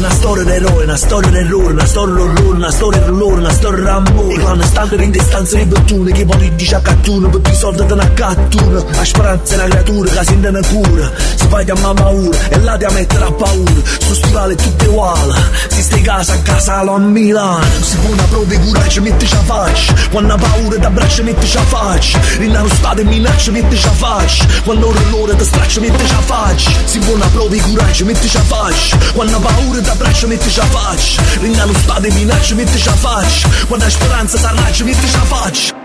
una storia d'eroe, una storia d'errore, una storia d'orrore, una storia d'orrore, una storia d'amore. E quando stanno in distanza di bottone, che poi dice a cattuno, perché i soldi te ne catturano. La speranza è una creatura che si intende cura, si va a mamma ora e là ti mettere a paura. Su stivale tutte uguali, si stai casa a casa lo a Milano. Si può una prova di coraggio, mettici a faccia. Quando ha paura ti abbraccio, mettici a faccia. Rinna lo stato e minaccia, mettici a faccia. Quando ho l'ora ti straccio, mettici a faccia. Si può una prova di coraggio, mettici a faccia. Quando ha paura ti abbraccio, mettici a faccia. Rinna lo stato e minaccia, mettici a faccia. Quando ha speranza ti arraccio, mettici a faccia.